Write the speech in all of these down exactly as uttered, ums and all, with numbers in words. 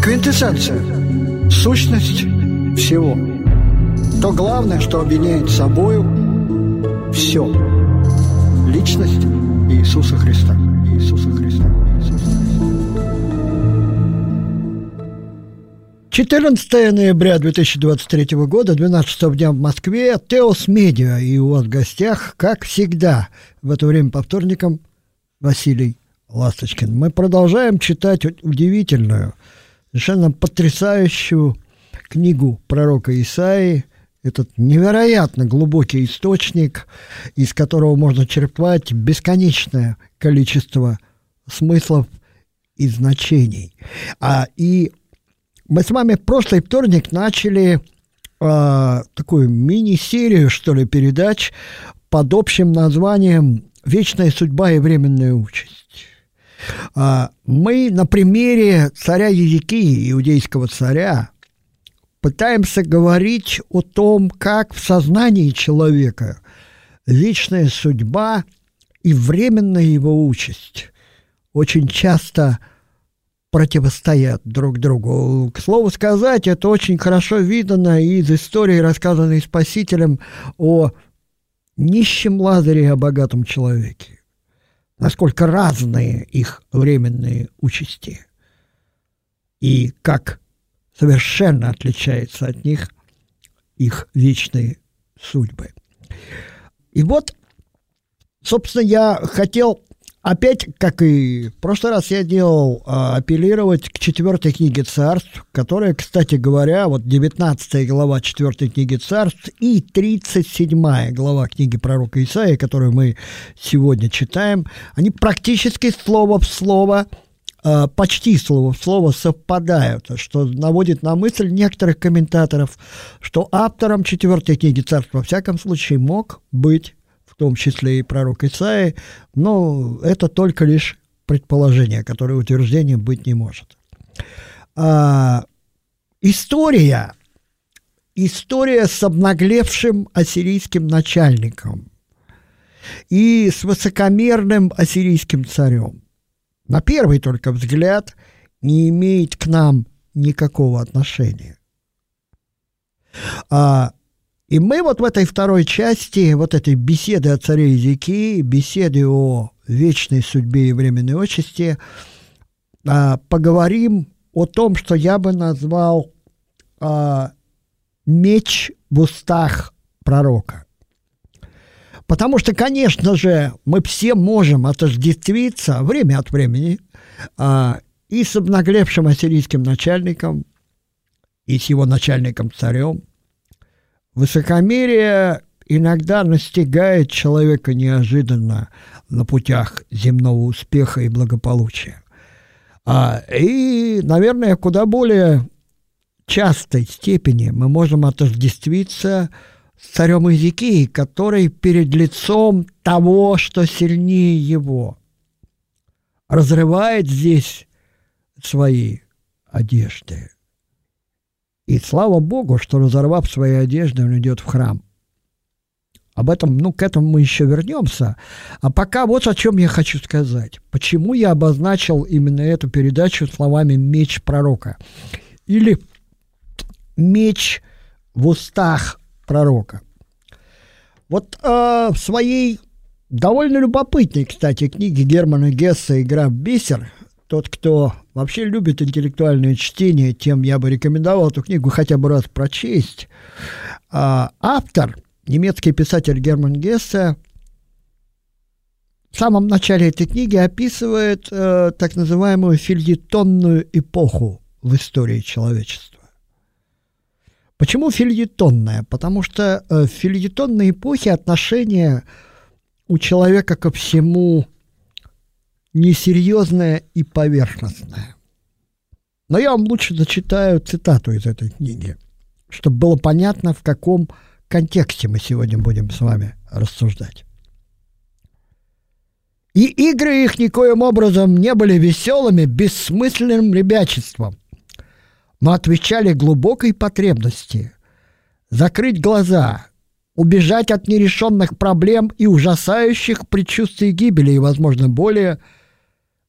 Квинтэссенция. Сущность всего. То главное, что объединяет собою все. Личность Иисуса Христа. Иисуса Христа. Иисуса Христа. четырнадцатое ноября две тысячи двадцать третьего года, двенадцать часов дня в Москве, Теос Медиа. И у вас в гостях, как всегда, в это время по вторникам, Василий Ласточкин. Мы продолжаем читать удивительную, совершенно потрясающую книгу пророка Исайи, этот невероятно глубокий источник, из которого можно черпать бесконечное количество смыслов и значений. А, и мы с вами в прошлый вторник начали а, такую мини-серию, что ли, передач под общим названием «Вечная судьба и временная участь». А, мы на примере царя Езекии, иудейского царя, пытаемся говорить о том, как в сознании человека вечная судьба и временная его участь очень часто противостоят друг другу. К слову сказать, это очень хорошо видно из истории, рассказанной Спасителем о нищем Лазаре и о богатом человеке. Насколько разные их временные участи и как совершенно отличается от них их вечные судьбы. И вот, собственно, я хотел опять, как и в прошлый раз я делал, апеллировать к четвертой книге царств, которая, кстати говоря, вот девятнадцатая глава четвертой книги царств и тридцать седьмая глава книги пророка Исаии, которую мы сегодня читаем, они практически слово в слово, почти слово в слово совпадают, что наводит на мысль некоторых комментаторов, что автором четвертой книги царств, во всяком случае, мог быть в том числе и пророк Исаии, но это только лишь предположение, которое утверждением быть не может. А, история, история с обнаглевшим ассирийским начальником и с высокомерным ассирийским царем на первый только взгляд не имеет к нам никакого отношения. А, и мы вот в этой второй части, вот этой беседы о царе Езекии, беседы о вечной судьбе и временной участи, а, поговорим о том, что я бы назвал а, меч в устах пророка. Потому что, конечно же, мы все можем отождествиться время от времени а, и с обнаглевшим ассирийским начальником, и с его начальником-царем. Высокомерие иногда настигает человека неожиданно на путях земного успеха и благополучия. А, и, наверное, куда более частой степени мы можем отождествиться с царем Езекии, который перед лицом того, что сильнее его, разрывает здесь свои одежды. И слава Богу, что, разорвав свои одежды, он идет в храм. Об этом, ну, к этому мы еще вернемся. А пока вот о чем я хочу сказать. Почему я обозначил именно эту передачу словами «меч пророка» или «меч в устах пророка». Вот э, в своей довольно любопытной, кстати, книге Германа Гессе «Игра в бисер», тот, кто вообще любит интеллектуальное чтение, тем я бы рекомендовал эту книгу хотя бы раз прочесть, э, автор, немецкий писатель Герман Гессе, в самом начале этой книги описывает э, так называемую фельетонную эпоху в истории человечества. Почему фельетонная? Потому что в фельетонной эпохе отношение у человека ко всему несерьезное и поверхностное. Но я вам лучше зачитаю цитату из этой книги, чтобы было понятно, в каком контексте мы сегодня будем с вами рассуждать. «И игры их никоим образом не были веселыми, бессмысленным ребячеством, но отвечали глубокой потребности закрыть глаза, убежать от нерешенных проблем и ужасающих предчувствий гибели и, возможно, более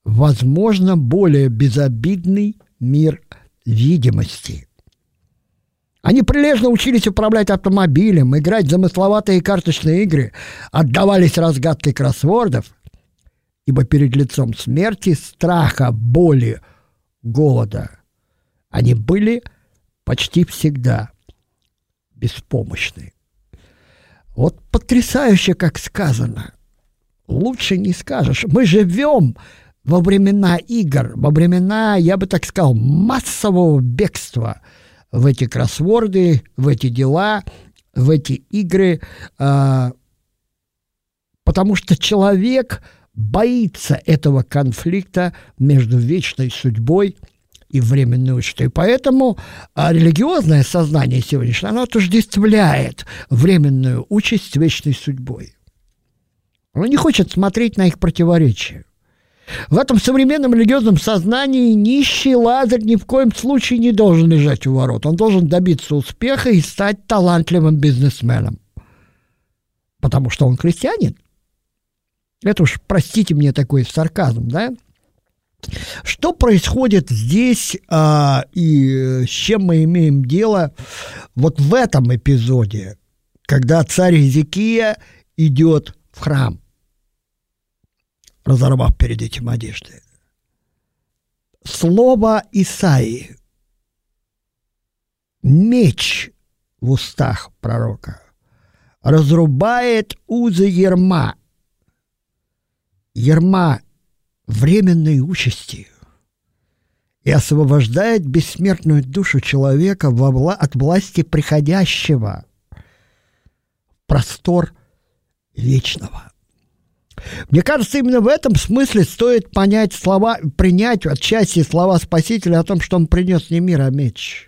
возможно, более безобидный мир видимости. Они прилежно учились управлять автомобилем, играть в замысловатые карточные игры, отдавались разгадке кроссвордов, ибо перед лицом смерти, страха, боли, голода они были почти всегда беспомощны. Вот потрясающе, как сказано. Лучше не скажешь. Мы живем во времена игр, во времена, я бы так сказал, массового бегства в эти кроссворды, в эти дела, в эти игры, а, потому что человек боится этого конфликта между вечной судьбой и временной судьбой. И поэтому а, религиозное сознание сегодняшнее, оно отождествляет временную участь с вечной судьбой. Оно не хочет смотреть на их противоречия. В этом современном религиозном сознании нищий Лазарь ни в коем случае не должен лежать у ворот. Он должен добиться успеха и стать талантливым бизнесменом. Потому что он крестьянин. Это уж, простите мне, такой сарказм, да? Что происходит здесь а, и с чем мы имеем дело вот в этом эпизоде, когда царь Иезекия идет в храм, разорвав перед этим одежды. Слово Исайи, меч в устах пророка, разрубает узы ярма. Ярма временной участи и освобождает бессмертную душу человека во вла- от власти приходящего, простор вечного. Мне кажется, именно в этом смысле стоит понять слова, принять отчасти слова Спасителя о том, что он принес не мир, а меч.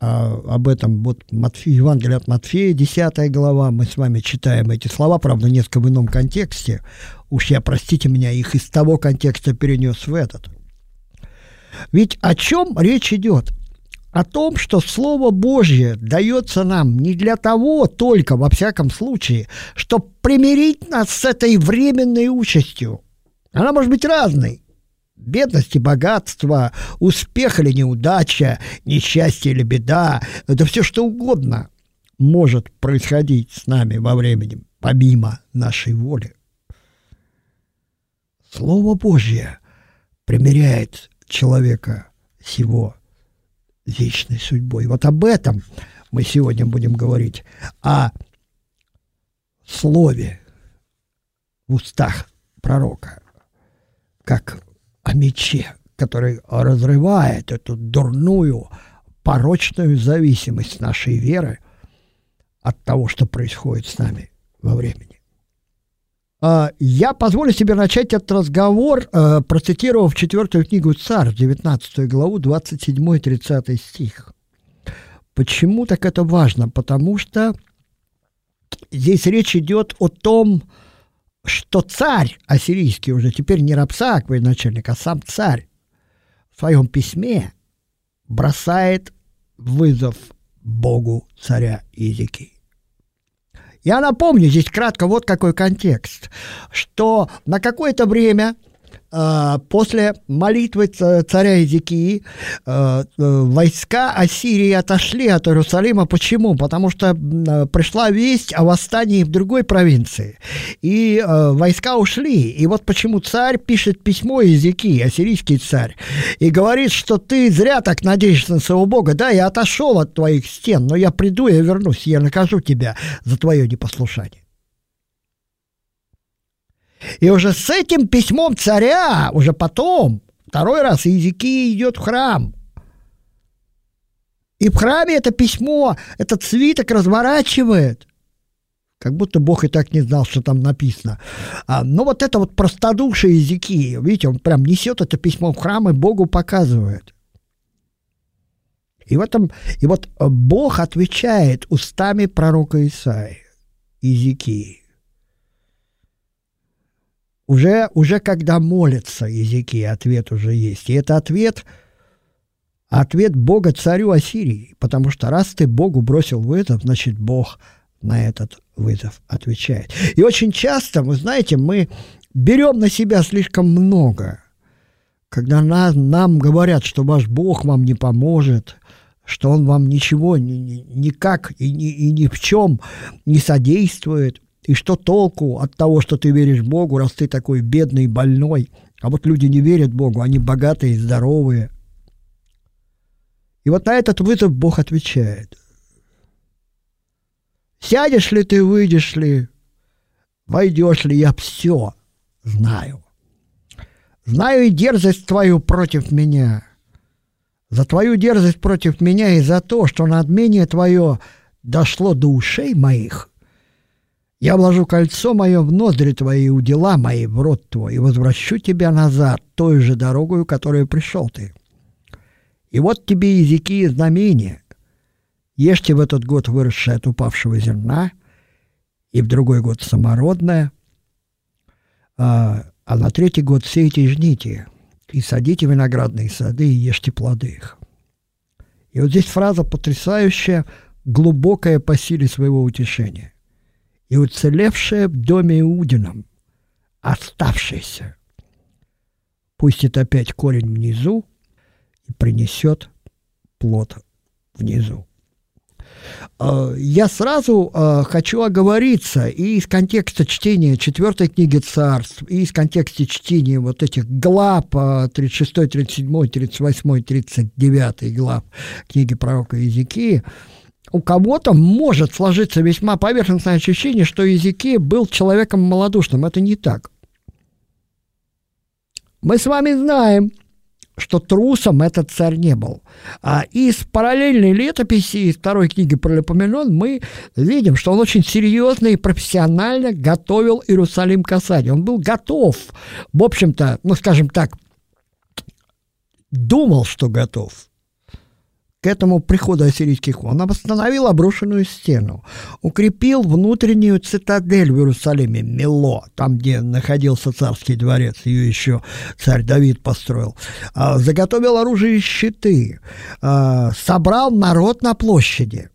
А об этом вот Матфей, Евангелие от Матфея, десятая глава, мы с вами читаем эти слова, правда, несколько в ином контексте. Уж я, простите меня, их из того контекста перенес в этот. Ведь о чем речь идет? О том, что Слово Божье дается нам не для того только, во всяком случае, чтобы примирить нас с этой временной участью. Она может быть разной. Бедность и богатство, успех или неудача, несчастье или беда, это все что угодно может происходить с нами во времени, помимо нашей воли. Слово Божье примиряет человека с его вечной судьбой. Вот об этом мы сегодня будем говорить. О слове в устах пророка, как о мече, который разрывает эту дурную, порочную зависимость нашей веры от того, что происходит с нами во времени. Я позволю себе начать этот разговор, процитировав четвертую книгу Царств, девятнадцатую главу, двадцать седьмой тридцатый стих. Почему так это важно? Потому что здесь речь идет о том, что царь ассирийский уже теперь не Рабсак, военачальник, а сам царь в своем письме бросает вызов Богу царя Иезекии. Я напомню, здесь кратко вот какой контекст, что на какое-то время э, после молитвы царя Иезекии э, э, войска Ассирии отошли от Иерусалима. Почему? Потому что э, пришла весть о восстании в другой провинции, и э, войска ушли. И вот почему царь пишет письмо Иезекии, ассирийский царь, и говорит, что ты зря так надеешься на своего Бога. Да, я отошел от твоих стен, но я приду, я вернусь, я накажу тебя за твое непослушание. И уже с этим письмом царя, уже потом, второй раз Иезекия идет в храм. И в храме это письмо, этот свиток разворачивает. Как будто Бог и так не знал, что там написано. А, но вот это вот простодушие Иезекии, видите, он прям несет это письмо в храм и Богу показывает. И, в этом, и вот Бог отвечает устами пророка Исаии, Иезекии. Уже, уже когда молится Иезекия, ответ уже есть. И это ответ, ответ Бога царю Ассирии. Потому что раз ты Богу бросил вызов, значит, Бог на этот вызов отвечает. И очень часто, вы знаете, мы берем на себя слишком много. Когда нас, нам говорят, что ваш Бог вам не поможет, что Он вам ничего, ни, ни, никак и ни, и ни в чем не содействует, и что толку от того, что ты веришь Богу, раз ты такой бедный, больной. А вот люди не верят Богу, они богатые, здоровые. И вот на этот вызов Бог отвечает. Сядешь ли ты, выйдешь ли, войдешь ли, я все знаю. Знаю и дерзость твою против меня, за твою дерзость против меня и за то, что надмение твое дошло до ушей моих. Я вложу кольцо мое в ноздри твои и удила мои в рот твой, и возвращу тебя назад той же дорогою, которой пришел ты. И вот тебе языки и знамения. Ешьте в этот год выросшее от упавшего зерна, и в другой год самородное, а на третий год сейте и жните, и садите виноградные сады, и ешьте плоды их. И вот здесь фраза потрясающая, глубокая по силе своего утешения. И уцелевшая в доме Иудином, оставшаяся, пустит опять корень внизу и принесет плод внизу. Я сразу хочу оговориться и из контекста чтения четвертой книги Царств, и из контекста чтения вот этих глав тридцать шесть, тридцать семь, тридцать восемь, тридцать девять глав книги пророка Иезекии. У кого-то может сложиться весьма поверхностное ощущение, что Иезекия был человеком малодушным. Это не так. Мы с вами знаем, что трусом этот царь не был. А из параллельной летописи, из второй книги Паралипоменон, мы видим, что он очень серьезно и профессионально готовил Иерусалим к осаде. Он был готов, в общем-то, ну, скажем так, думал, что готов. К этому приходу ассирийских войн. Он восстановил обрушенную стену, укрепил внутреннюю цитадель в Иерусалиме, Мило, там, где находился царский дворец, ее еще царь Давид построил, а, заготовил оружие и щиты, а, собрал народ на площади.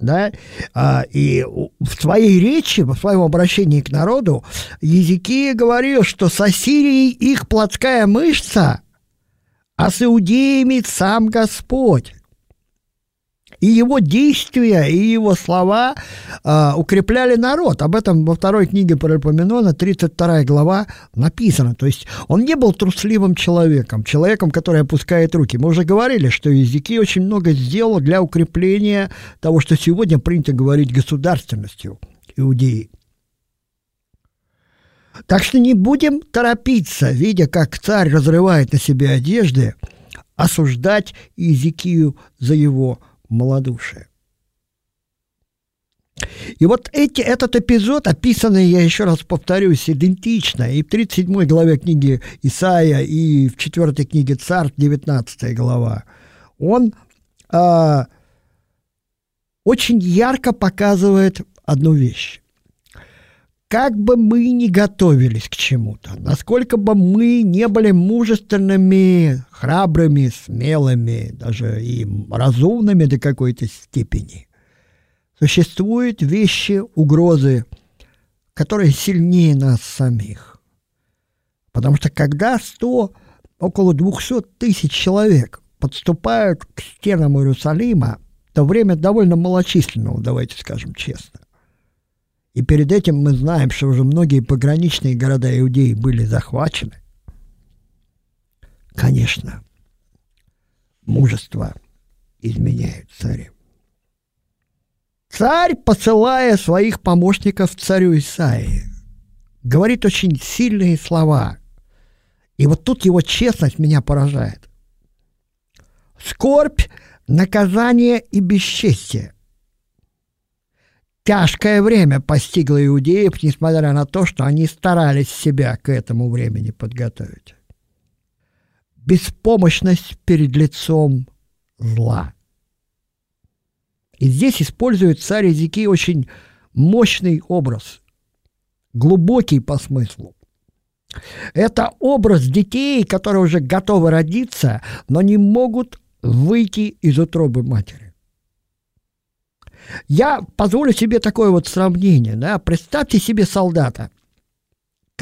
Да? А, и в своей речи, в своем обращении к народу, Иезекия говорил, что с Ассирией их плотская мышца, а с иудеями сам Господь. И его действия, и его слова э, укрепляли народ. Об этом во второй книге Паралипоменона, тридцать вторая глава, написано. То есть он не был трусливым человеком, человеком, который опускает руки. Мы уже говорили, что Иезекия очень много сделал для укрепления того, что сегодня принято говорить государственностью Иудеи. Так что не будем торопиться, видя, как царь разрывает на себе одежды, осуждать Иезекию за его малодушие. И вот эти, этот эпизод, описанный, я еще раз повторюсь, идентично и в тридцать седьмой главе книги Исайя, и в четвертой книге Царств, девятнадцатая глава, он э, очень ярко показывает одну вещь. Как бы мы ни готовились к чему-то, насколько бы мы не были мужественными, храбрыми, смелыми, даже и разумными до какой-то степени, существуют вещи, угрозы, которые сильнее нас самих. Потому что когда сто, около двухсот тысяч человек подступают к стенам Иерусалима, то время довольно малочисленного, давайте скажем честно. И перед этим мы знаем, что уже многие пограничные города Иудеи были захвачены. Конечно, мужество изменяет царю. Царь, посылая своих помощников царю Исаии, говорит очень сильные слова. И вот тут его честность меня поражает. Скорбь, наказание и бесчестие. Тяжкое время постигло иудеев, несмотря на то, что они старались себя к этому времени подготовить. Беспомощность перед лицом зла. И здесь использует царь Иезекия очень мощный образ, глубокий по смыслу. Это образ детей, которые уже готовы родиться, но не могут выйти из утробы матери. Я позволю себе такое вот сравнение. Да? Представьте себе солдата,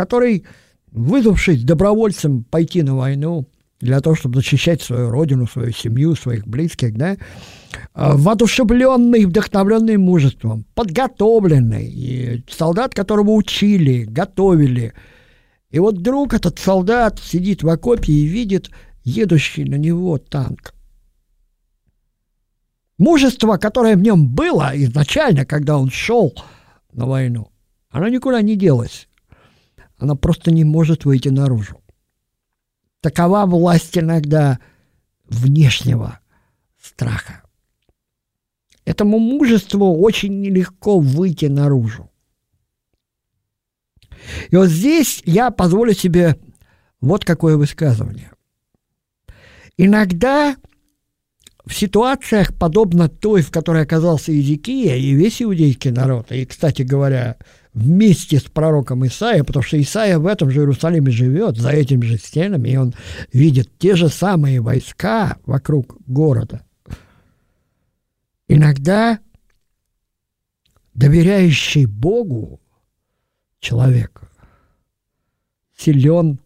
который, вызвавшись добровольцем пойти на войну для того, чтобы защищать свою родину, свою семью, своих близких, да, воодушевленный, вдохновленный мужеством, подготовленный, и солдат, которого учили, готовили. И вот вдруг этот солдат сидит в окопе и видит едущий на него танк. Мужество, которое в нем было изначально, когда он шел на войну, оно никуда не делось. Оно просто не может выйти наружу. Такова власть иногда внешнего страха. Этому мужеству очень нелегко выйти наружу. И вот здесь я позволю себе вот какое высказывание. Иногда в ситуациях, подобно той, в которой оказался Иезекия и весь иудейский народ, и, кстати говоря, вместе с пророком Исаией, потому что Исаия в этом же Иерусалиме живет, за этими же стенами, и он видит те же самые войска вокруг города. Иногда доверяющий Богу человек силен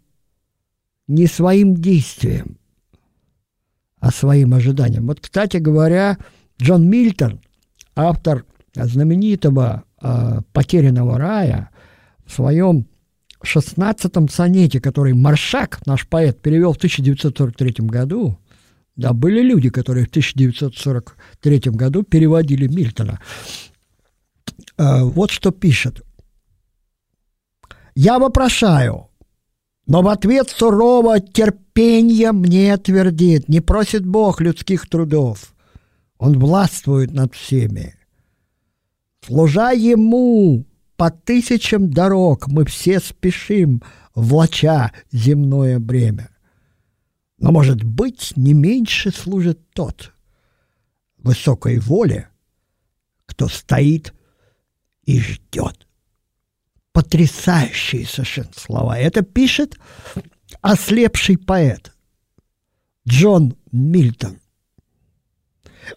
не своим действием, а своим ожиданиям. Вот, кстати говоря, Джон Мильтон, автор знаменитого э, «Потерянного рая», в своем шестнадцатом сонете, который Маршак, наш поэт, перевел в тысяча девятьсот сорок третьем году, да, были люди, которые в тысяча девятьсот сорок третьем году переводили Мильтона. Э, вот что пишет. «Я вопрошаю, но в ответ сурово терпенье мне твердит, не просит Бог людских трудов, Он властвует над всеми. Служа Ему по тысячам дорог, мы все спешим, влача земное бремя. Но, может быть, не меньше служит тот высокой воле, кто стоит и ждет». Потрясающие совершенно слова. Это пишет ослепший поэт Джон Мильтон.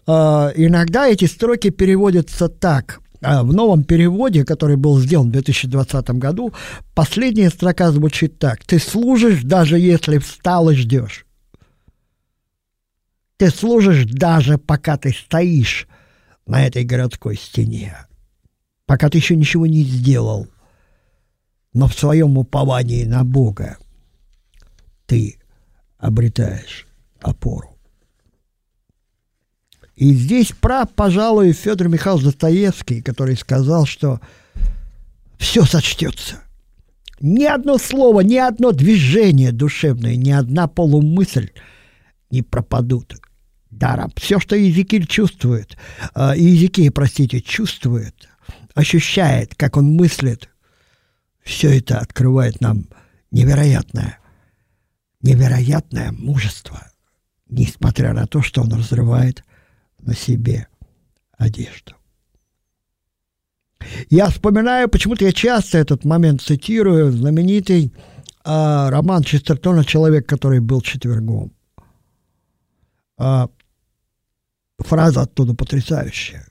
Э, иногда эти строки переводятся так. Э, в новом переводе, который был сделан в две тысячи двадцатом году, последняя строка звучит так. «Ты служишь, даже если встал и ждешь. Ты служишь, даже пока ты стоишь на этой городской стене. Пока ты еще ничего не сделал. Но в своем уповании на Бога ты обретаешь опору». И здесь прав, пожалуй, Федор Михайлович Достоевский, который сказал, что все сочтется. Ни одно слово, ни одно движение душевное, ни одна полумысль не пропадут даром. Все, что Иезекииль чувствует, э, Иезекия, простите, чувствует, ощущает, как он мыслит, все это открывает нам невероятное, невероятное мужество, несмотря на то, что он разрывает на себе одежду. Я вспоминаю, почему-то я часто этот момент цитирую, знаменитый э, роман Честертона «Человек, который был четвергом». Э, фраза оттуда потрясающая.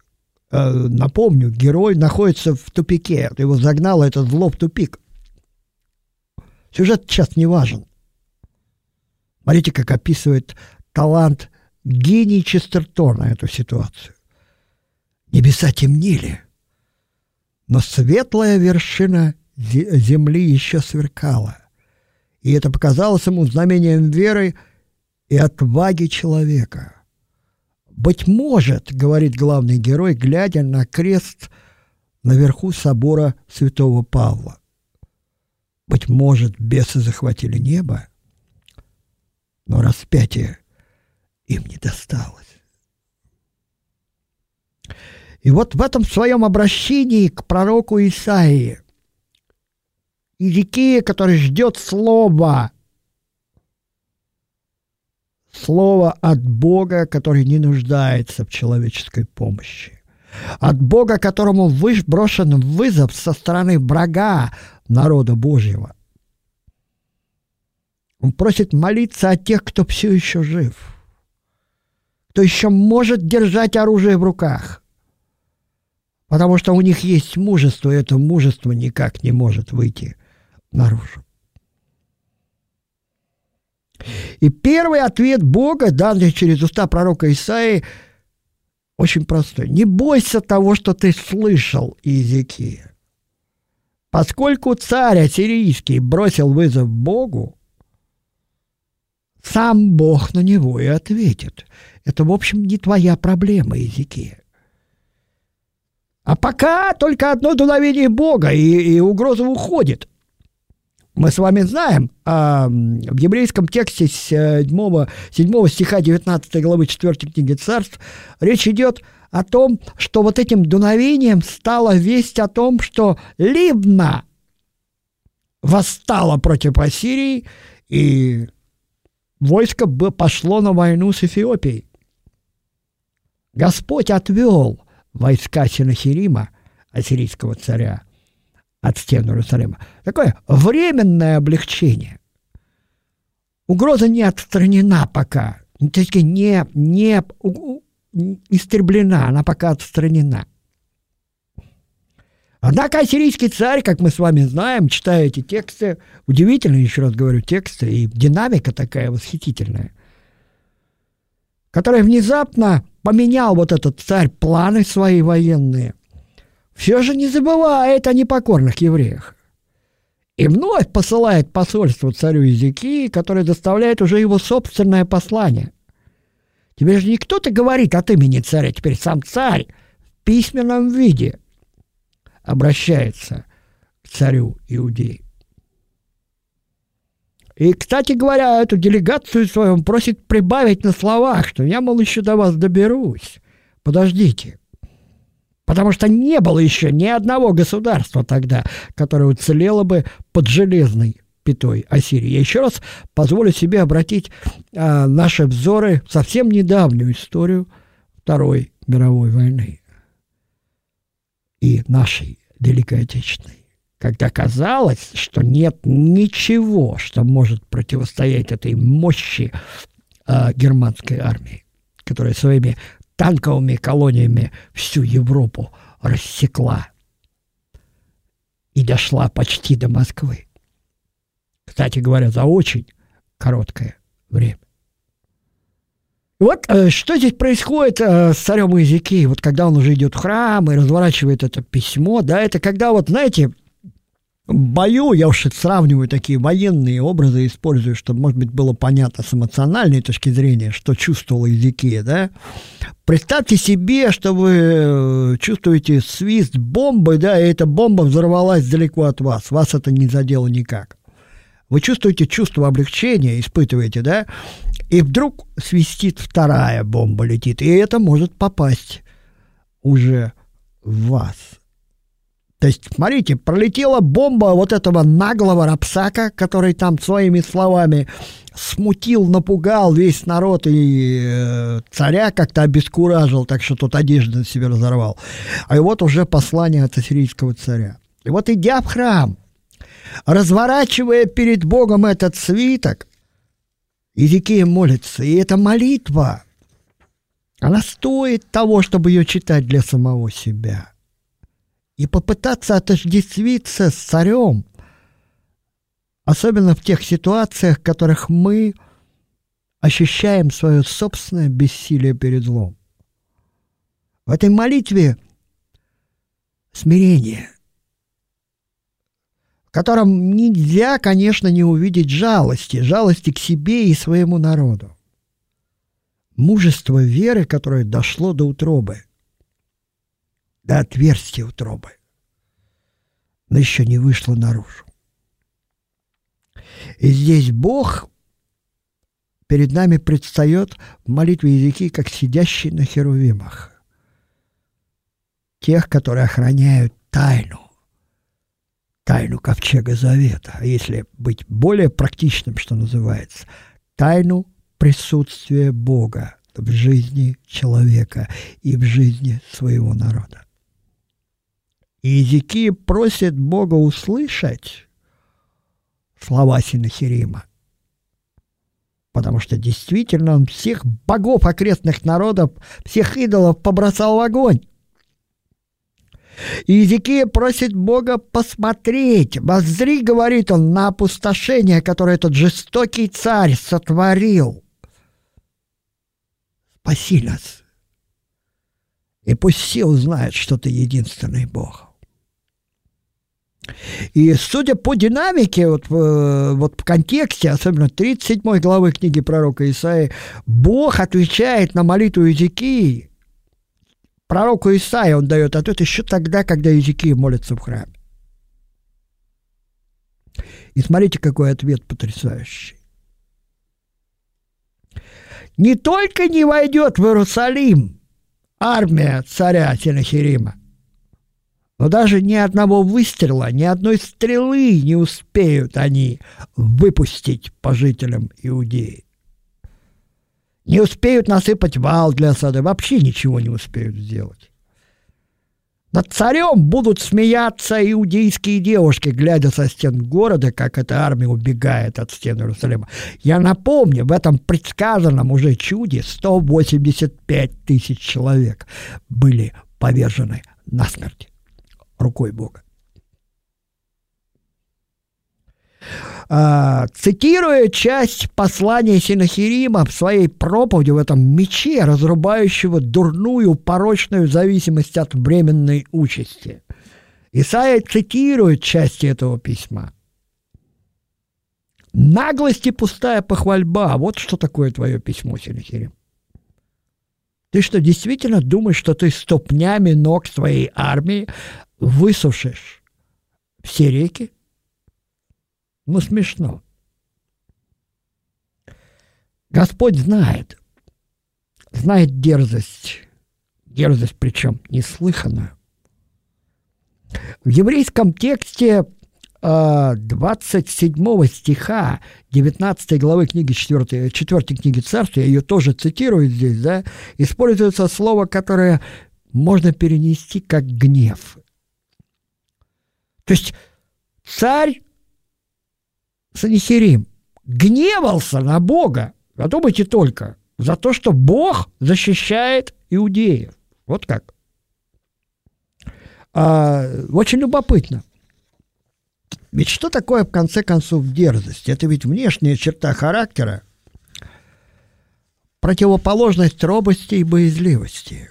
Напомню, герой находится в тупике. Его загнало это зло в тупик. Сюжет сейчас не важен. Смотрите, как описывает талант, гений Честертона эту ситуацию. Небеса темнели, но светлая вершина земли еще сверкала. И это показалось ему знамением веры и отваги человека. «Быть может, — говорит главный герой, глядя на крест наверху собора святого Павла, — быть может, бесы захватили небо, но распятие им не досталось». И вот в этом своем обращении к пророку Исаии, Иезекия, который ждет слова, слово от Бога, который не нуждается в человеческой помощи. От Бога, которому брошен вызов со стороны врага народа Божьего. Он просит молиться о тех, кто все еще жив, кто еще может держать оружие в руках, потому что у них есть мужество, и это мужество никак не может выйти наружу. И первый ответ Бога, данный через уста пророка Исаии, очень простой. Не бойся того, что ты слышал, Иезекия. Поскольку царь ассирийский бросил вызов Богу, сам Бог на него и ответит. Это, в общем, не твоя проблема, Иезекия. А пока только одно дуновение Бога, и, и угроза уходит. Мы с вами знаем, а, в еврейском тексте седьмого, седьмого стиха девятнадцатой главы четвёртой книги Царств речь идет о том, что вот этим дуновением стала весть о том, что Ливна восстала против Ассирии, и войско пошло на войну с Эфиопией. Господь отвел войска Сенахерима, ассирийского царя, от стен Иерусалима. Такое временное облегчение. Угроза не отстранена пока. Точнее, не, не истреблена, она пока отстранена. Однако ассирийский царь, как мы с вами знаем, читая эти тексты, удивительные, еще раз говорю, тексты, и динамика такая восхитительная, который внезапно поменял вот этот царь планы свои военные, все же не забывает о непокорных евреях. И вновь посылает посольство царю Иезекии, которое доставляет уже его собственное послание. Тебе же не кто-то говорит от имени царя, теперь сам царь в письменном виде обращается к царю Иудеи. И, кстати говоря, эту делегацию свою он просит прибавить на словах, что я, мол, еще до вас доберусь. Подождите. Потому что не было еще ни одного государства тогда, которое уцелело бы под железной пятой Ассирии. Я еще раз позволю себе обратить а, наши взоры в совсем недавнюю историю Второй мировой войны и нашей Великой Отечественной, когда казалось, что нет ничего, что может противостоять этой мощи э, германской армии, которая своими танковыми колониями всю Европу рассекла и дошла почти до Москвы. Кстати говоря, за очень короткое время. Вот э, что здесь происходит э, с царем Иезекией, вот когда он уже идет в храм и разворачивает это письмо, да, это когда вот, знаете, бою, я уж сравниваю такие военные образы, использую, чтобы, может быть, было понятно с эмоциональной точки зрения, что чувствовала Иезекия, да? Представьте себе, что вы чувствуете свист бомбы, да, и эта бомба взорвалась далеко от вас, вас это не задело никак. Вы чувствуете чувство облегчения, испытываете, да, и вдруг свистит вторая бомба, летит, и это может попасть уже в вас. То есть, смотрите, пролетела бомба вот этого наглого рапсака, который там своими словами смутил, напугал весь народ и э, царя как-то обескуражил, так что тот одежду на себе разорвал. А и вот уже послание от ассирийского царя. И вот, идя в храм, разворачивая перед Богом этот свиток, Иезекия молится, и эта молитва, она стоит того, чтобы ее читать для самого себя. И попытаться отождествиться с царем, особенно в тех ситуациях, в которых мы ощущаем свое собственное бессилие перед злом. В этой молитве смирение, в котором нельзя, конечно, не увидеть жалости, жалости к себе и своему народу. Мужество веры, которое дошло до утробы, до отверстия утробы, но еще не вышло наружу. И здесь Бог перед нами предстает в молитве Иезекии, как сидящий на херувимах, тех, которые охраняют тайну, тайну Ковчега Завета, если быть более практичным, что называется, тайну присутствия Бога в жизни человека и в жизни своего народа. Иезекия просит Бога услышать слова Сенахерима, потому что действительно он всех богов окрестных народов, всех идолов побросал в огонь. Иезекия просит Бога посмотреть. «Воззри, — говорит он, — на опустошение, которое этот жестокий царь сотворил. Спаси нас. И пусть все узнают, что ты единственный Бог». И судя по динамике, вот, вот в контексте, особенно тридцать седьмой главы книги пророка Исаии, Бог отвечает на молитву Иезекии. Пророку Исаии он дает ответ еще тогда, когда Иезекия молится в храме. И смотрите, какой ответ потрясающий. «Не только не войдет в Иерусалим армия царя Сеннахерима, но даже ни одного выстрела, ни одной стрелы не успеют они выпустить по жителям Иудеи. Не успеют насыпать вал для сада, вообще ничего не успеют сделать. Над царем будут смеяться иудейские девушки, глядя со стен города, как эта армия убегает от стен Иерусалима». Я напомню, в этом предсказанном уже чуде сто восемьдесят пять тысяч человек были повержены насмерть рукой Бога. Цитируя часть послания Сеннахерима в своей проповеди в этом мече, разрубающего дурную порочную зависимость от временной участи, Исайя цитирует части этого письма. «Наглость и пустая похвальба. Вот что такое твое письмо, Сеннахерим. Ты что, действительно думаешь, что ты ступнями ног своей армии высушишь все реки? Ну, смешно. Господь знает, знает дерзость, дерзость причем неслыханную». В еврейском тексте двадцать седьмого стиха девятнадцатой главы книги четвёртой, четвёртой книги Царств, я ее тоже цитирую здесь, да, используется слово, которое можно перенести как «гнев». То есть царь Сеннахерим гневался на Бога, подумайте только, за то, что Бог защищает иудеев. Вот как. А, очень любопытно. Ведь что такое, в конце концов, дерзость? Это ведь внешняя черта характера, противоположность робости и боязливости.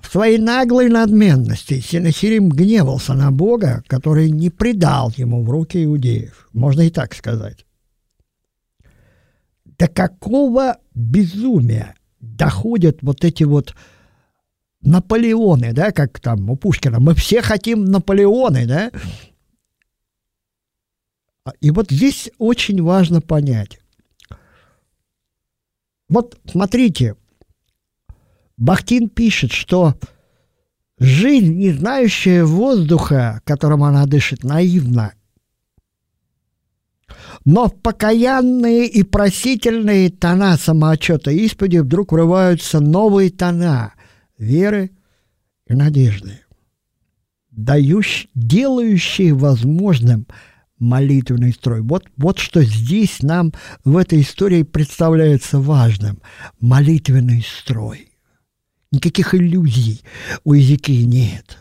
В своей наглой надменности Сеннахерим гневался на Бога, который не предал ему в руки иудеев. Можно и так сказать. До какого безумия доходят вот эти вот Наполеоны, да, как там у Пушкина, мы все хотим Наполеоны, да? И вот здесь очень важно понять. Вот смотрите, Бахтин пишет, что жизнь, не знающая воздуха, которым она дышит, наивна. Но в покаянные и просительные тона самоотчета и исповеди вдруг врываются новые тона веры и надежды, дающие, делающие возможным молитвенный строй. Вот, вот что здесь нам в этой истории представляется важным. Молитвенный строй. Никаких иллюзий у Иезекии нет.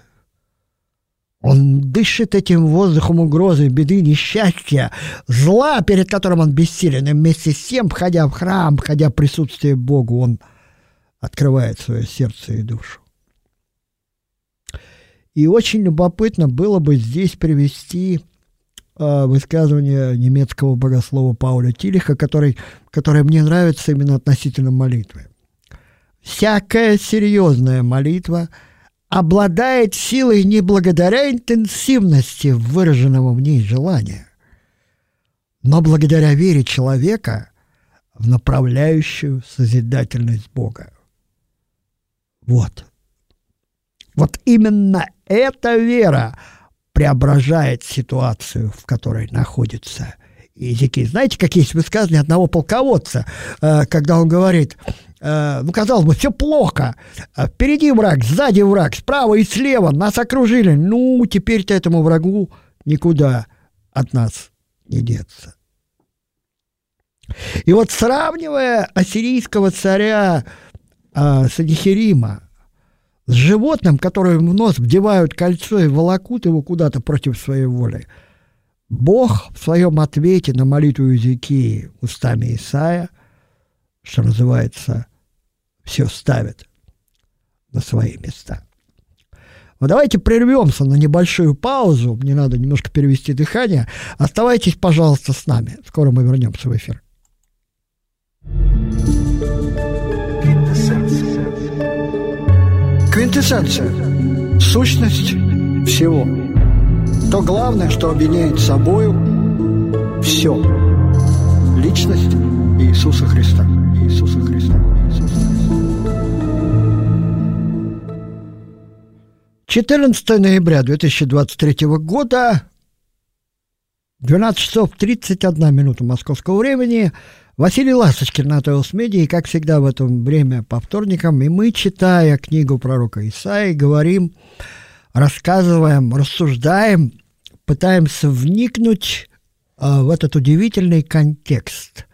Он дышит этим воздухом угрозы, беды, несчастья, зла, перед которым он бессилен. И вместе с тем, входя в храм, входя в присутствие Богу, он открывает свое сердце и душу. И очень любопытно было бы здесь привести э, высказывание немецкого богослова Пауля Тиллиха, который, которое мне нравится именно относительно молитвы. «Всякая серьезная молитва обладает силой не благодаря интенсивности выраженного в ней желания, но благодаря вере человека в направляющую созидательность Бога». Вот. Вот именно эта вера преображает ситуацию, в которой находится Иезекия. Знаете, как есть высказывания одного полководца, когда он говорит, ну, казалось бы, все плохо, впереди враг, сзади враг, справа и слева, нас окружили, ну, теперь-то этому врагу никуда от нас не деться. И вот, сравнивая ассирийского царя Сеннахерима с животным, которое в нос вдевают кольцо и волокут его куда-то против своей воли. Бог в своем ответе на молитву Иезекии устами Исаия, что называется, все ставит на свои места. Ну, давайте прервемся на небольшую паузу. Мне надо немножко перевести дыхание. Оставайтесь, пожалуйста, с нами. Скоро мы вернемся в эфир. Квинтэссенция. Сущность всего. То главное, что объединяет собою все. Личность Иисуса Христа. Иисуса Христа. Иисуса Христа. четырнадцатое ноября две тысячи двадцать третьего года, двенадцать часов тридцать одна минута московского времени, Василий Ласточкин на Теос Медиа, и, как всегда, в это время по вторникам, и мы, читая книгу пророка Исаии, говорим, рассказываем, рассуждаем, пытаемся вникнуть а, в этот удивительный контекст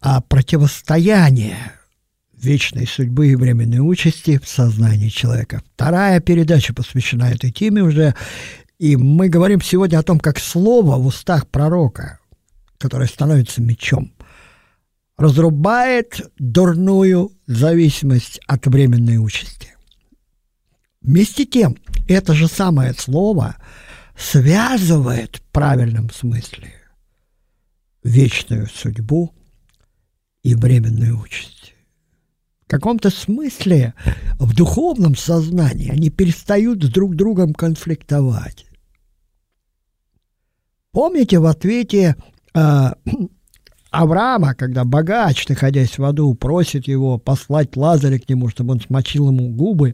а, противостояния вечной судьбы и временной участи в сознании человека. Вторая передача посвящена этой теме уже, и мы говорим сегодня о том, как слово в устах пророка, которое становится мечом, разрубает дурную зависимость от временной участи. Вместе тем, это же самое слово связывает в правильном смысле вечную судьбу и временную участь. В каком-то смысле в духовном сознании они перестают друг с другом конфликтовать. Помните в ответе э, Авраама, когда богач, находясь в аду, просит его послать Лазаря к нему, чтобы он смочил ему губы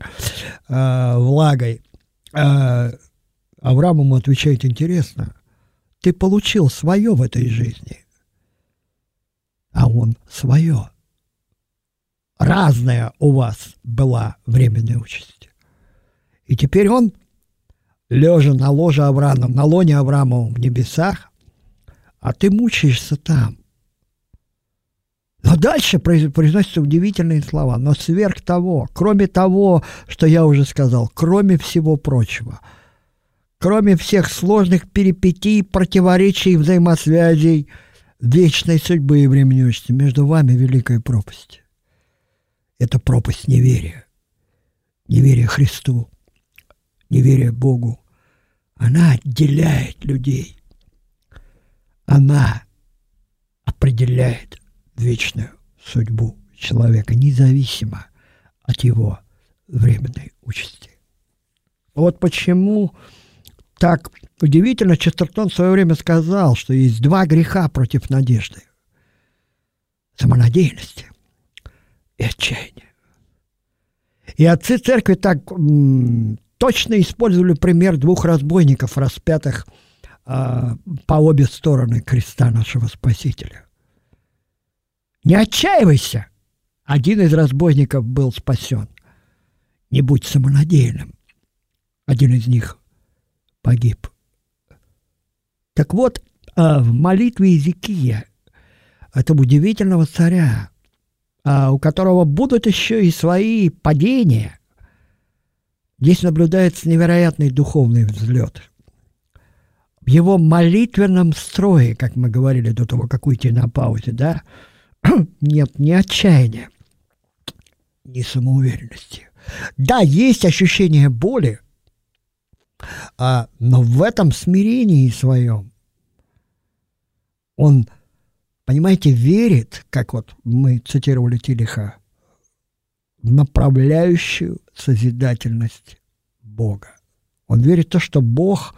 э, влагой. Э, Авраам ему отвечает: интересно, ты получил свое в этой жизни, а он свое. Разная у вас была временная участь. И теперь он, лежа на ложе Авраама, на лоне Авраама в небесах, а ты мучаешься там. Но дальше произносятся удивительные слова. Но сверх того, кроме того, что я уже сказал, кроме всего прочего, кроме всех сложных перипетий, противоречий, взаимосвязей, вечной судьбы и временной участи, между вами великая пропасть. Это пропасть неверия, неверия Христу, неверия Богу. Она отделяет людей. Она определяет вечную судьбу человека, независимо от его временной участи. Вот почему так удивительно Честертон в свое время сказал, что есть два греха против надежды. Самонадеянности и отчаяние. И отцы церкви так м, точно использовали пример двух разбойников, распятых э, по обе стороны креста нашего Спасителя. Не отчаивайся! Один из разбойников был спасен. Не будь самонадеянным. Один из них погиб. Так вот, э, в молитве Иезекия этого удивительного царя, у которого будут еще и свои падения, здесь наблюдается невероятный духовный взлет. В его молитвенном строе, как мы говорили до того, как уйти на паузе, да, нет ни отчаяния, ни самоуверенности. Да, есть ощущение боли, а, но в этом смирении своем он, понимаете, верит, как вот мы цитировали Тиллиха, в направляющую созидательность Бога. Он верит в то, что Бог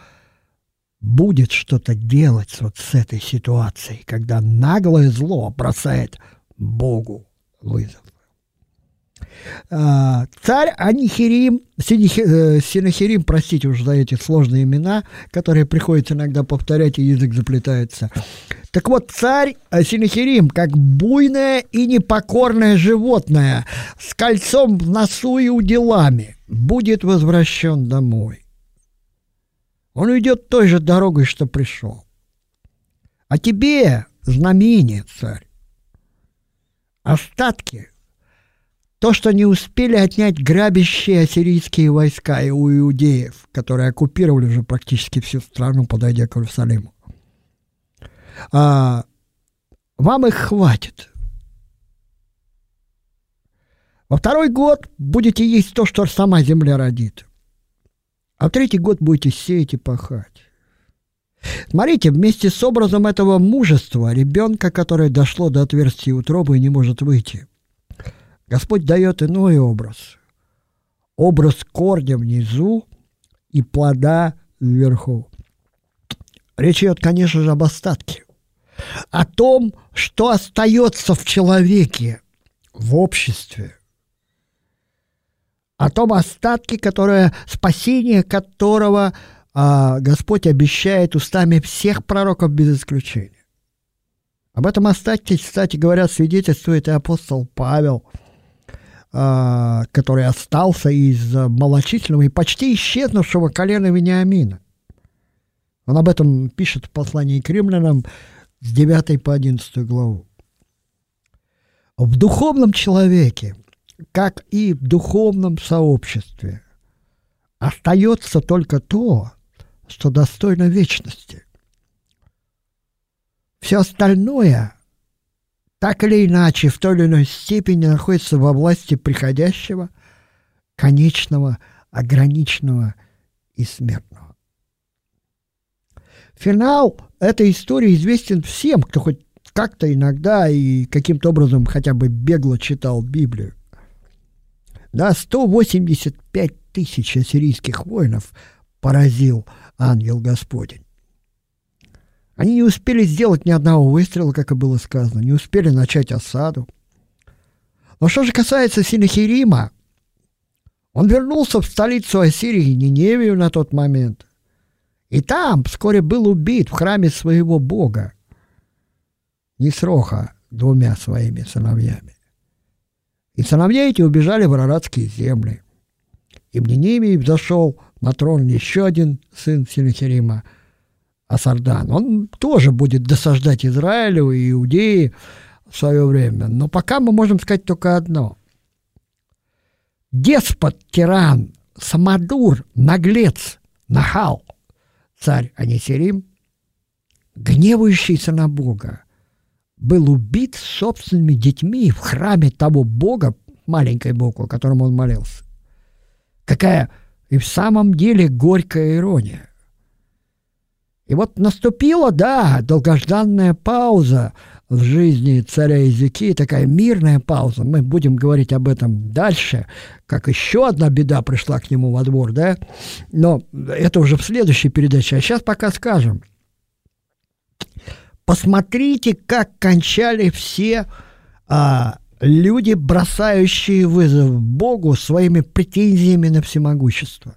будет что-то делать вот с этой ситуацией, когда наглое зло бросает Богу вызов. Царь Анихирим, Синахирим, простите уже за эти сложные имена, которые приходится иногда повторять, и язык заплетается. Так вот, царь Синахирим, как буйное и непокорное животное, с кольцом в носу и уделами, будет возвращен домой. Он уйдет той же дорогой, что пришел. А тебе знамение, царь, остатки то, что не успели отнять грабящие ассирийские войска и у иудеев, которые оккупировали уже практически всю страну, подойдя к Иерусалиму. А, вам их хватит. Во второй год будете есть то, что сама земля родит. А в третий год будете сеять и пахать. Смотрите, вместе с образом этого мужества, ребенка, которое дошло до отверстия утробы и не может выйти, Господь дает иной образ. Образ корня внизу и плода вверху. Речь идет, конечно же, об остатке. О том, что остается в человеке, в обществе. О том остатке, которое, спасение которого а, Господь обещает устами всех пророков без исключения. Об этом остатке, кстати говоря, свидетельствует и апостол Павел, который остался из малочисленного и почти исчезнувшего колена Вениамина. Он об этом пишет в послании к римлянам с девятой по одиннадцатую главу. В духовном человеке, как и в духовном сообществе, остается только то, что достойно вечности. Все остальное так или иначе, в той или иной степени находится во власти приходящего, конечного, ограниченного и смертного. Финал этой истории известен всем, кто хоть как-то иногда и каким-то образом хотя бы бегло читал Библию. Да, сто восемьдесят пять тысяч ассирийских воинов поразил ангел Господень. Они не успели сделать ни одного выстрела, как и было сказано, не успели начать осаду. Но что же касается Синахирима, он вернулся в столицу Ассирии, Ниневию на тот момент, и там вскоре был убит в храме своего бога, Нисроха, двумя своими сыновьями. И сыновья эти убежали в араратские земли. И в Ниневии взошел на трон еще один сын Синахирима, Асардан. Он тоже будет досаждать Израилю и Иудеи в свое время. Но пока мы можем сказать только одно. Деспот, тиран, самодур, наглец, нахал, царь Анисирим, гневающийся на Бога, был убит собственными детьми в храме того Бога, маленькой Богу, которому он молился. Какая и в самом деле горькая ирония. И вот наступила, да, долгожданная пауза в жизни царя Иезекии, такая мирная пауза. Мы будем говорить об этом дальше, как еще одна беда пришла к нему во двор, да? Но это уже в следующей передаче. А сейчас пока скажем. Посмотрите, как кончали все а, люди, бросающие вызов Богу своими претензиями на всемогущество.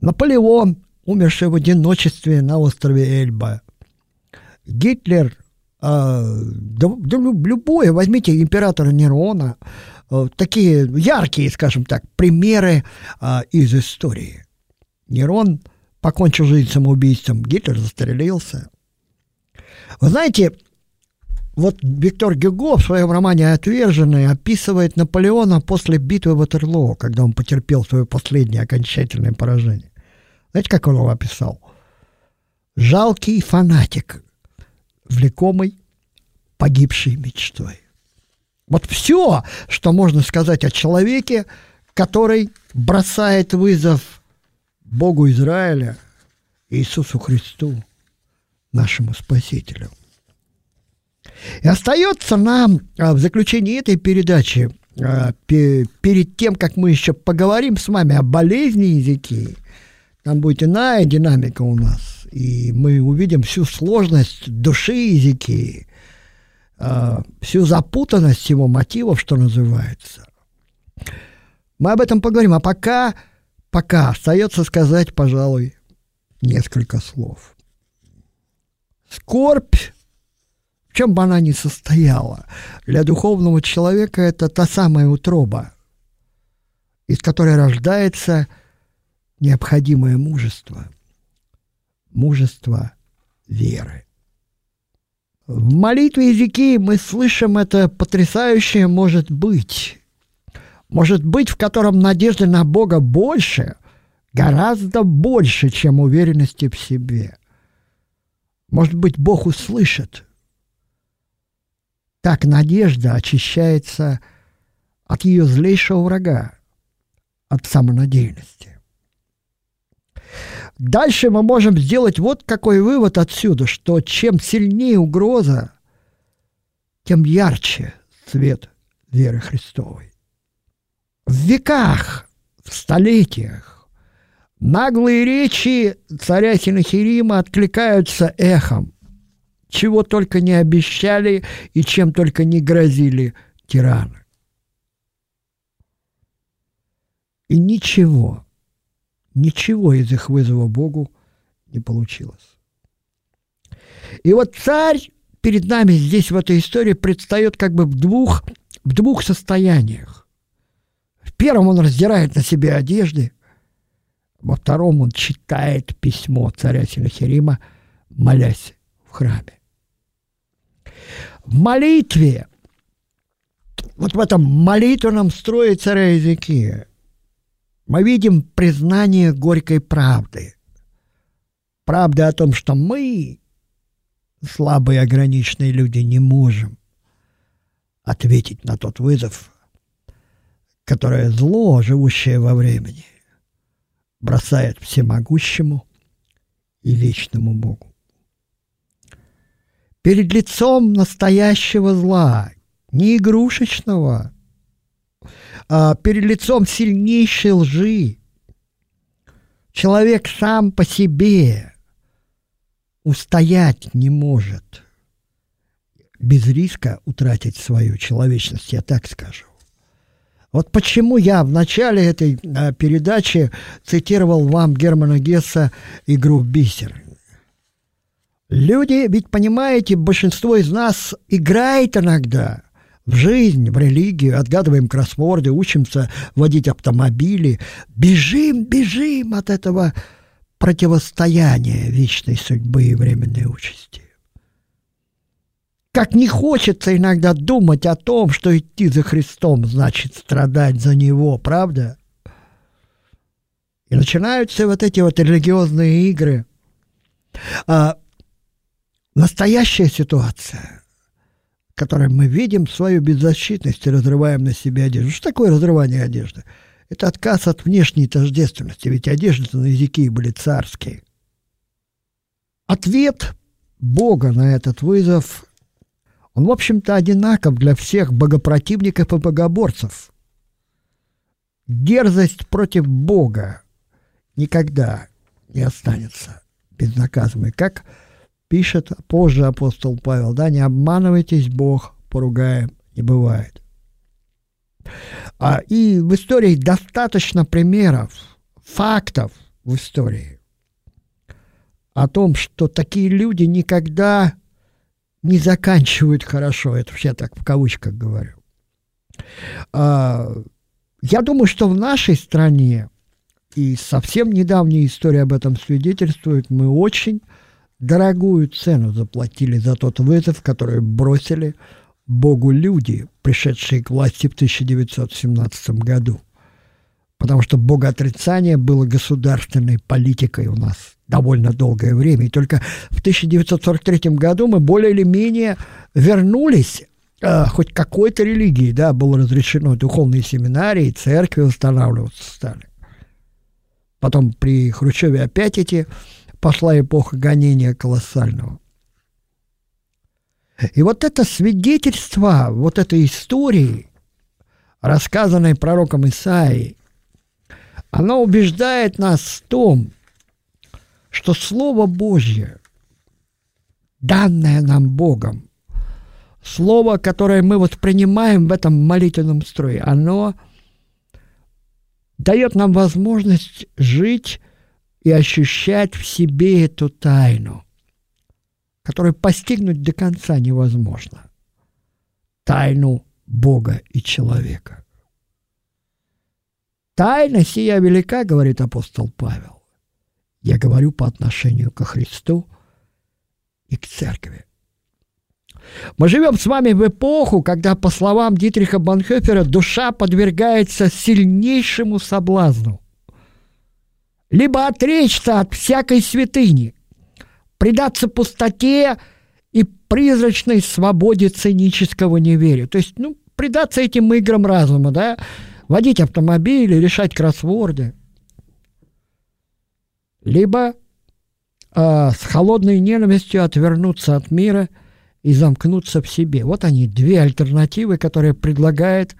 Наполеон, умерший в одиночестве на острове Эльба. Гитлер, э, да, да любое, возьмите императора Нерона, э, такие яркие, скажем так, примеры э, из истории. Нерон покончил жизнь самоубийством, Гитлер застрелился. Вы знаете, вот Виктор Гюго в своем романе «Отверженные» описывает Наполеона после битвы Ватерлоо, когда он потерпел свое последнее окончательное поражение. Знаете, как он его описал? Жалкий фанатик, влекомый погибшей мечтой. Вот все, что можно сказать о человеке, который бросает вызов Богу Израиля, Иисусу Христу, нашему Спасителю. И остается нам в заключении этой передачи, перед тем, как мы еще поговорим с вами о болезни Иезекии, там будет иная динамика у нас, и мы увидим всю сложность души Иезекии, всю запутанность его мотивов, что называется. Мы об этом поговорим, а пока, пока остается сказать, пожалуй, несколько слов. Скорбь, в чем бы она ни состояла, для духовного человека это та самая утроба, из которой рождается необходимое мужество, мужество веры. В молитве Иезекии мы слышим это потрясающее «может быть». может быть, в котором надежды на Бога больше, гораздо больше, чем уверенности в себе. Может быть, Бог услышит. Так надежда очищается от ее злейшего врага, от самонадеянности. Дальше мы можем сделать вот какой вывод отсюда, что чем сильнее угроза, тем ярче свет веры Христовой. В веках, в столетиях наглые речи царя Синахирима откликаются эхом, чего только не обещали и чем только не грозили тираны. И ничего, ничего из их вызова Богу не получилось. И вот царь перед нами здесь, в этой истории, предстает как бы в двух, в двух состояниях. В первом он раздирает на себе одежды, во втором он читает письмо царя Синахирима, молясь в храме. В молитве, вот в этом молитвенном строе царя Иезекии, мы видим признание горькой правды. Правды о том, что мы, слабые, ограниченные люди, не можем ответить на тот вызов, который зло, живущее во времени, бросает всемогущему и вечному Богу. Перед лицом настоящего зла, не игрушечного, перед лицом сильнейшей лжи человек сам по себе устоять не может без риска утратить свою человечность, я так скажу. Вот почему я в начале этой передачи цитировал вам Германа Гесса «Игру в бисер». Люди, ведь понимаете, большинство из нас играет иногда в жизнь, в религию, отгадываем кроссворды, учимся водить автомобили, бежим, бежим от этого противостояния вечной судьбы и временной участи. Как не хочется иногда думать о том, что идти за Христом значит страдать за Него, правда? И начинаются вот эти вот религиозные игры. А настоящая ситуация, в которой мы видим свою беззащитность и разрываем на себе одежду. Что такое разрывание одежды? Это отказ от внешней тождественности, ведь одежды на Иезекии были царские. Ответ Бога на этот вызов, он, в общем-то, одинаков для всех богопротивников и богоборцев. Дерзость против Бога никогда не останется безнаказанной, как пишет позже апостол Павел, да, не обманывайтесь, Бог поругаем не бывает. А, и в истории достаточно примеров, фактов в истории о том, что такие люди никогда не заканчивают хорошо. Это я так в кавычках говорю. А, я думаю, что в нашей стране, и совсем недавняя история об этом свидетельствует, мы очень дорогую цену заплатили за тот вызов, который бросили Богу люди, пришедшие к власти в тысяча девятьсот семнадцатом году. Потому что богоотрицание было государственной политикой у нас довольно долгое время. И только в тысяча девятьсот сорок третьем году мы более или менее вернулись э, хоть какой-то религии. Да, было разрешено духовные семинарии, церкви устанавливаться стали. Потом при Хрущеве опять эти... пошла эпоха гонения колоссального. И вот это свидетельство, вот этой истории, рассказанной пророком Исаией, оно убеждает нас в том, что Слово Божье, данное нам Богом, Слово, которое мы воспринимаем в этом молитвенном строе, оно дает нам возможность жить и ощущать в себе эту тайну, которую постигнуть до конца невозможно. Тайну Бога и человека. «Тайна сия велика, — говорит апостол Павел, — я говорю по отношению ко Христу и к Церкви». Мы живем с вами в эпоху, когда, по словам Дитриха Бонхёффера, душа подвергается сильнейшему соблазну. Либо отречься от всякой святыни, предаться пустоте и призрачной свободе цинического неверия. То есть, ну, предаться этим играм разума, да? Водить автомобили, решать кроссворды. Либо э, с холодной ненавистью отвернуться от мира и замкнуться в себе. Вот они, две альтернативы, которые предлагает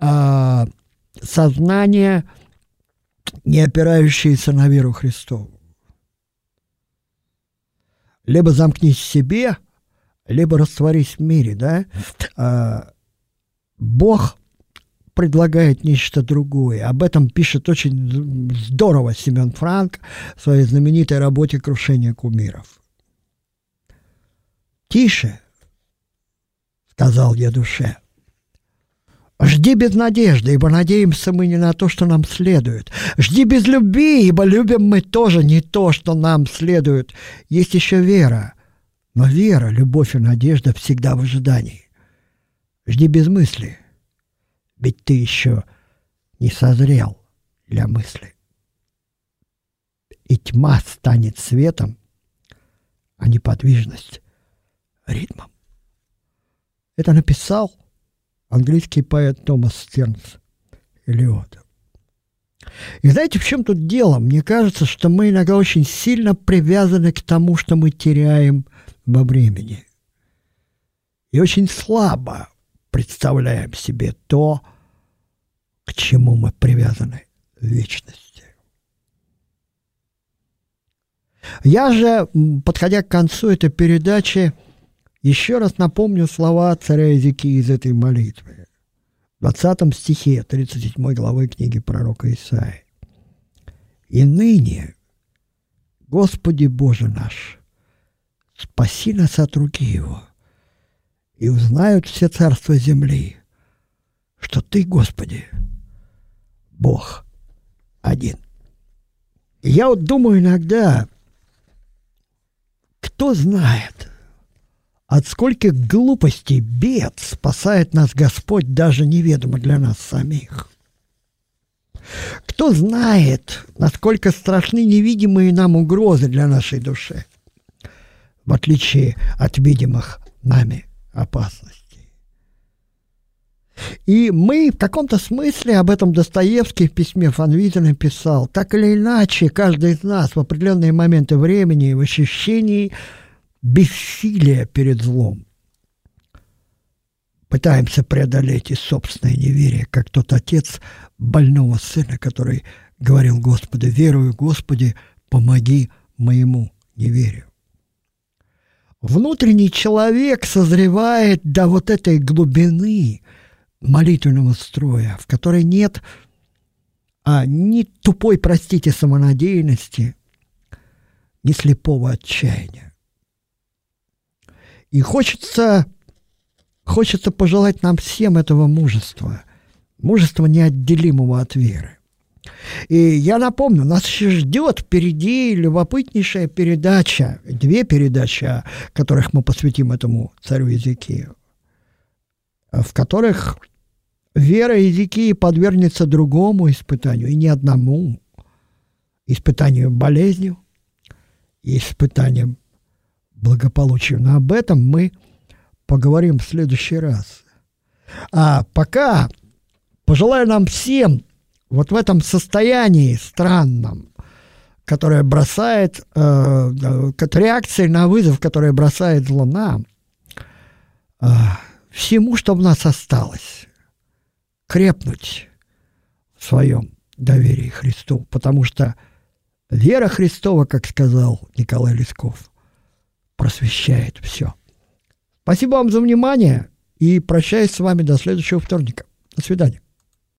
э, сознание, не опирающееся на веру Христову. Либо замкнись в себе, либо растворись в мире, да? А, Бог предлагает нечто другое. Об этом пишет очень здорово Семён Франк в своей знаменитой работе «Крушение кумиров». «Тише, — сказал я душе, — жди без надежды, ибо надеемся мы не на то, что нам следует. Жди без любви, ибо любим мы тоже не то, что нам следует. Есть еще вера, но вера, любовь и надежда всегда в ожидании. Жди без мысли, ведь ты еще не созрел для мысли. И тьма станет светом, а неподвижность — ритмом». Это написал английский поэт Томас Стернс Элиот. И знаете, в чем тут дело? Мне кажется, что мы иногда очень сильно привязаны к тому, что мы теряем во времени. И очень слабо представляем себе то, к чему мы привязаны в вечности. Я же, подходя к концу этой передачи, еще раз напомню слова царя Иезекии из этой молитвы. В двадцатом стихе тридцать седьмой главы книги пророка Исаии. «И ныне, Господи Боже наш, спаси нас от руки его, и узнают все царства земли, что Ты, Господи, Бог один». И я вот думаю иногда, кто знает, от скольких глупостей, бед спасает нас Господь, даже неведомо для нас самих. Кто знает, насколько страшны невидимые нам угрозы для нашей души, в отличие от видимых нами опасностей. И мы в каком-то смысле, об этом Достоевский в письме Фон Визина писал, так или иначе, каждый из нас в определенные моменты времени и в ощущении бессилие перед злом. Пытаемся преодолеть и собственное неверие, как тот отец больного сына, который говорил Господу: «Верую, Господи, помоги моему неверию». Внутренний человек созревает до вот этой глубины молитвенного строя, в которой нет а, ни тупой, простите, самонадеянности, ни слепого отчаяния. И хочется, хочется пожелать нам всем этого мужества, мужества, неотделимого от веры. И я напомню, нас еще ждет впереди любопытнейшая передача, две передачи, которых мы посвятим этому царю Иезекию, в которых вера Иезекии подвергнется другому испытанию, и не одному, испытанию болезнью и испытанием благополучию. Но об этом мы поговорим в следующий раз. А пока пожелаю нам всем вот в этом состоянии странном, которое бросает, э, реакции на вызов, которое бросает зло нам, э, всему, что в нас осталось, крепнуть в своем доверии Христу, потому что вера Христова, как сказал Николай Лесков, просвещает все. Спасибо вам за внимание и прощаюсь с вами до следующего вторника. До свидания.